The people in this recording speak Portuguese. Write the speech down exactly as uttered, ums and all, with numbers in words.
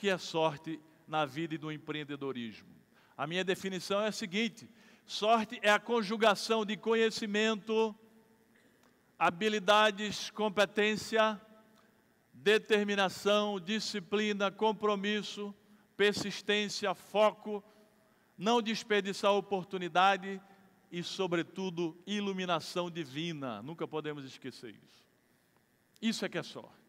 que é sorte na vida e do empreendedorismo? A minha definição é a seguinte: sorte é a conjugação de conhecimento, habilidades, competência, determinação, disciplina, compromisso, persistência, foco, não desperdiçar oportunidade e, sobretudo, iluminação divina. Nunca podemos esquecer isso. Isso é que é sorte.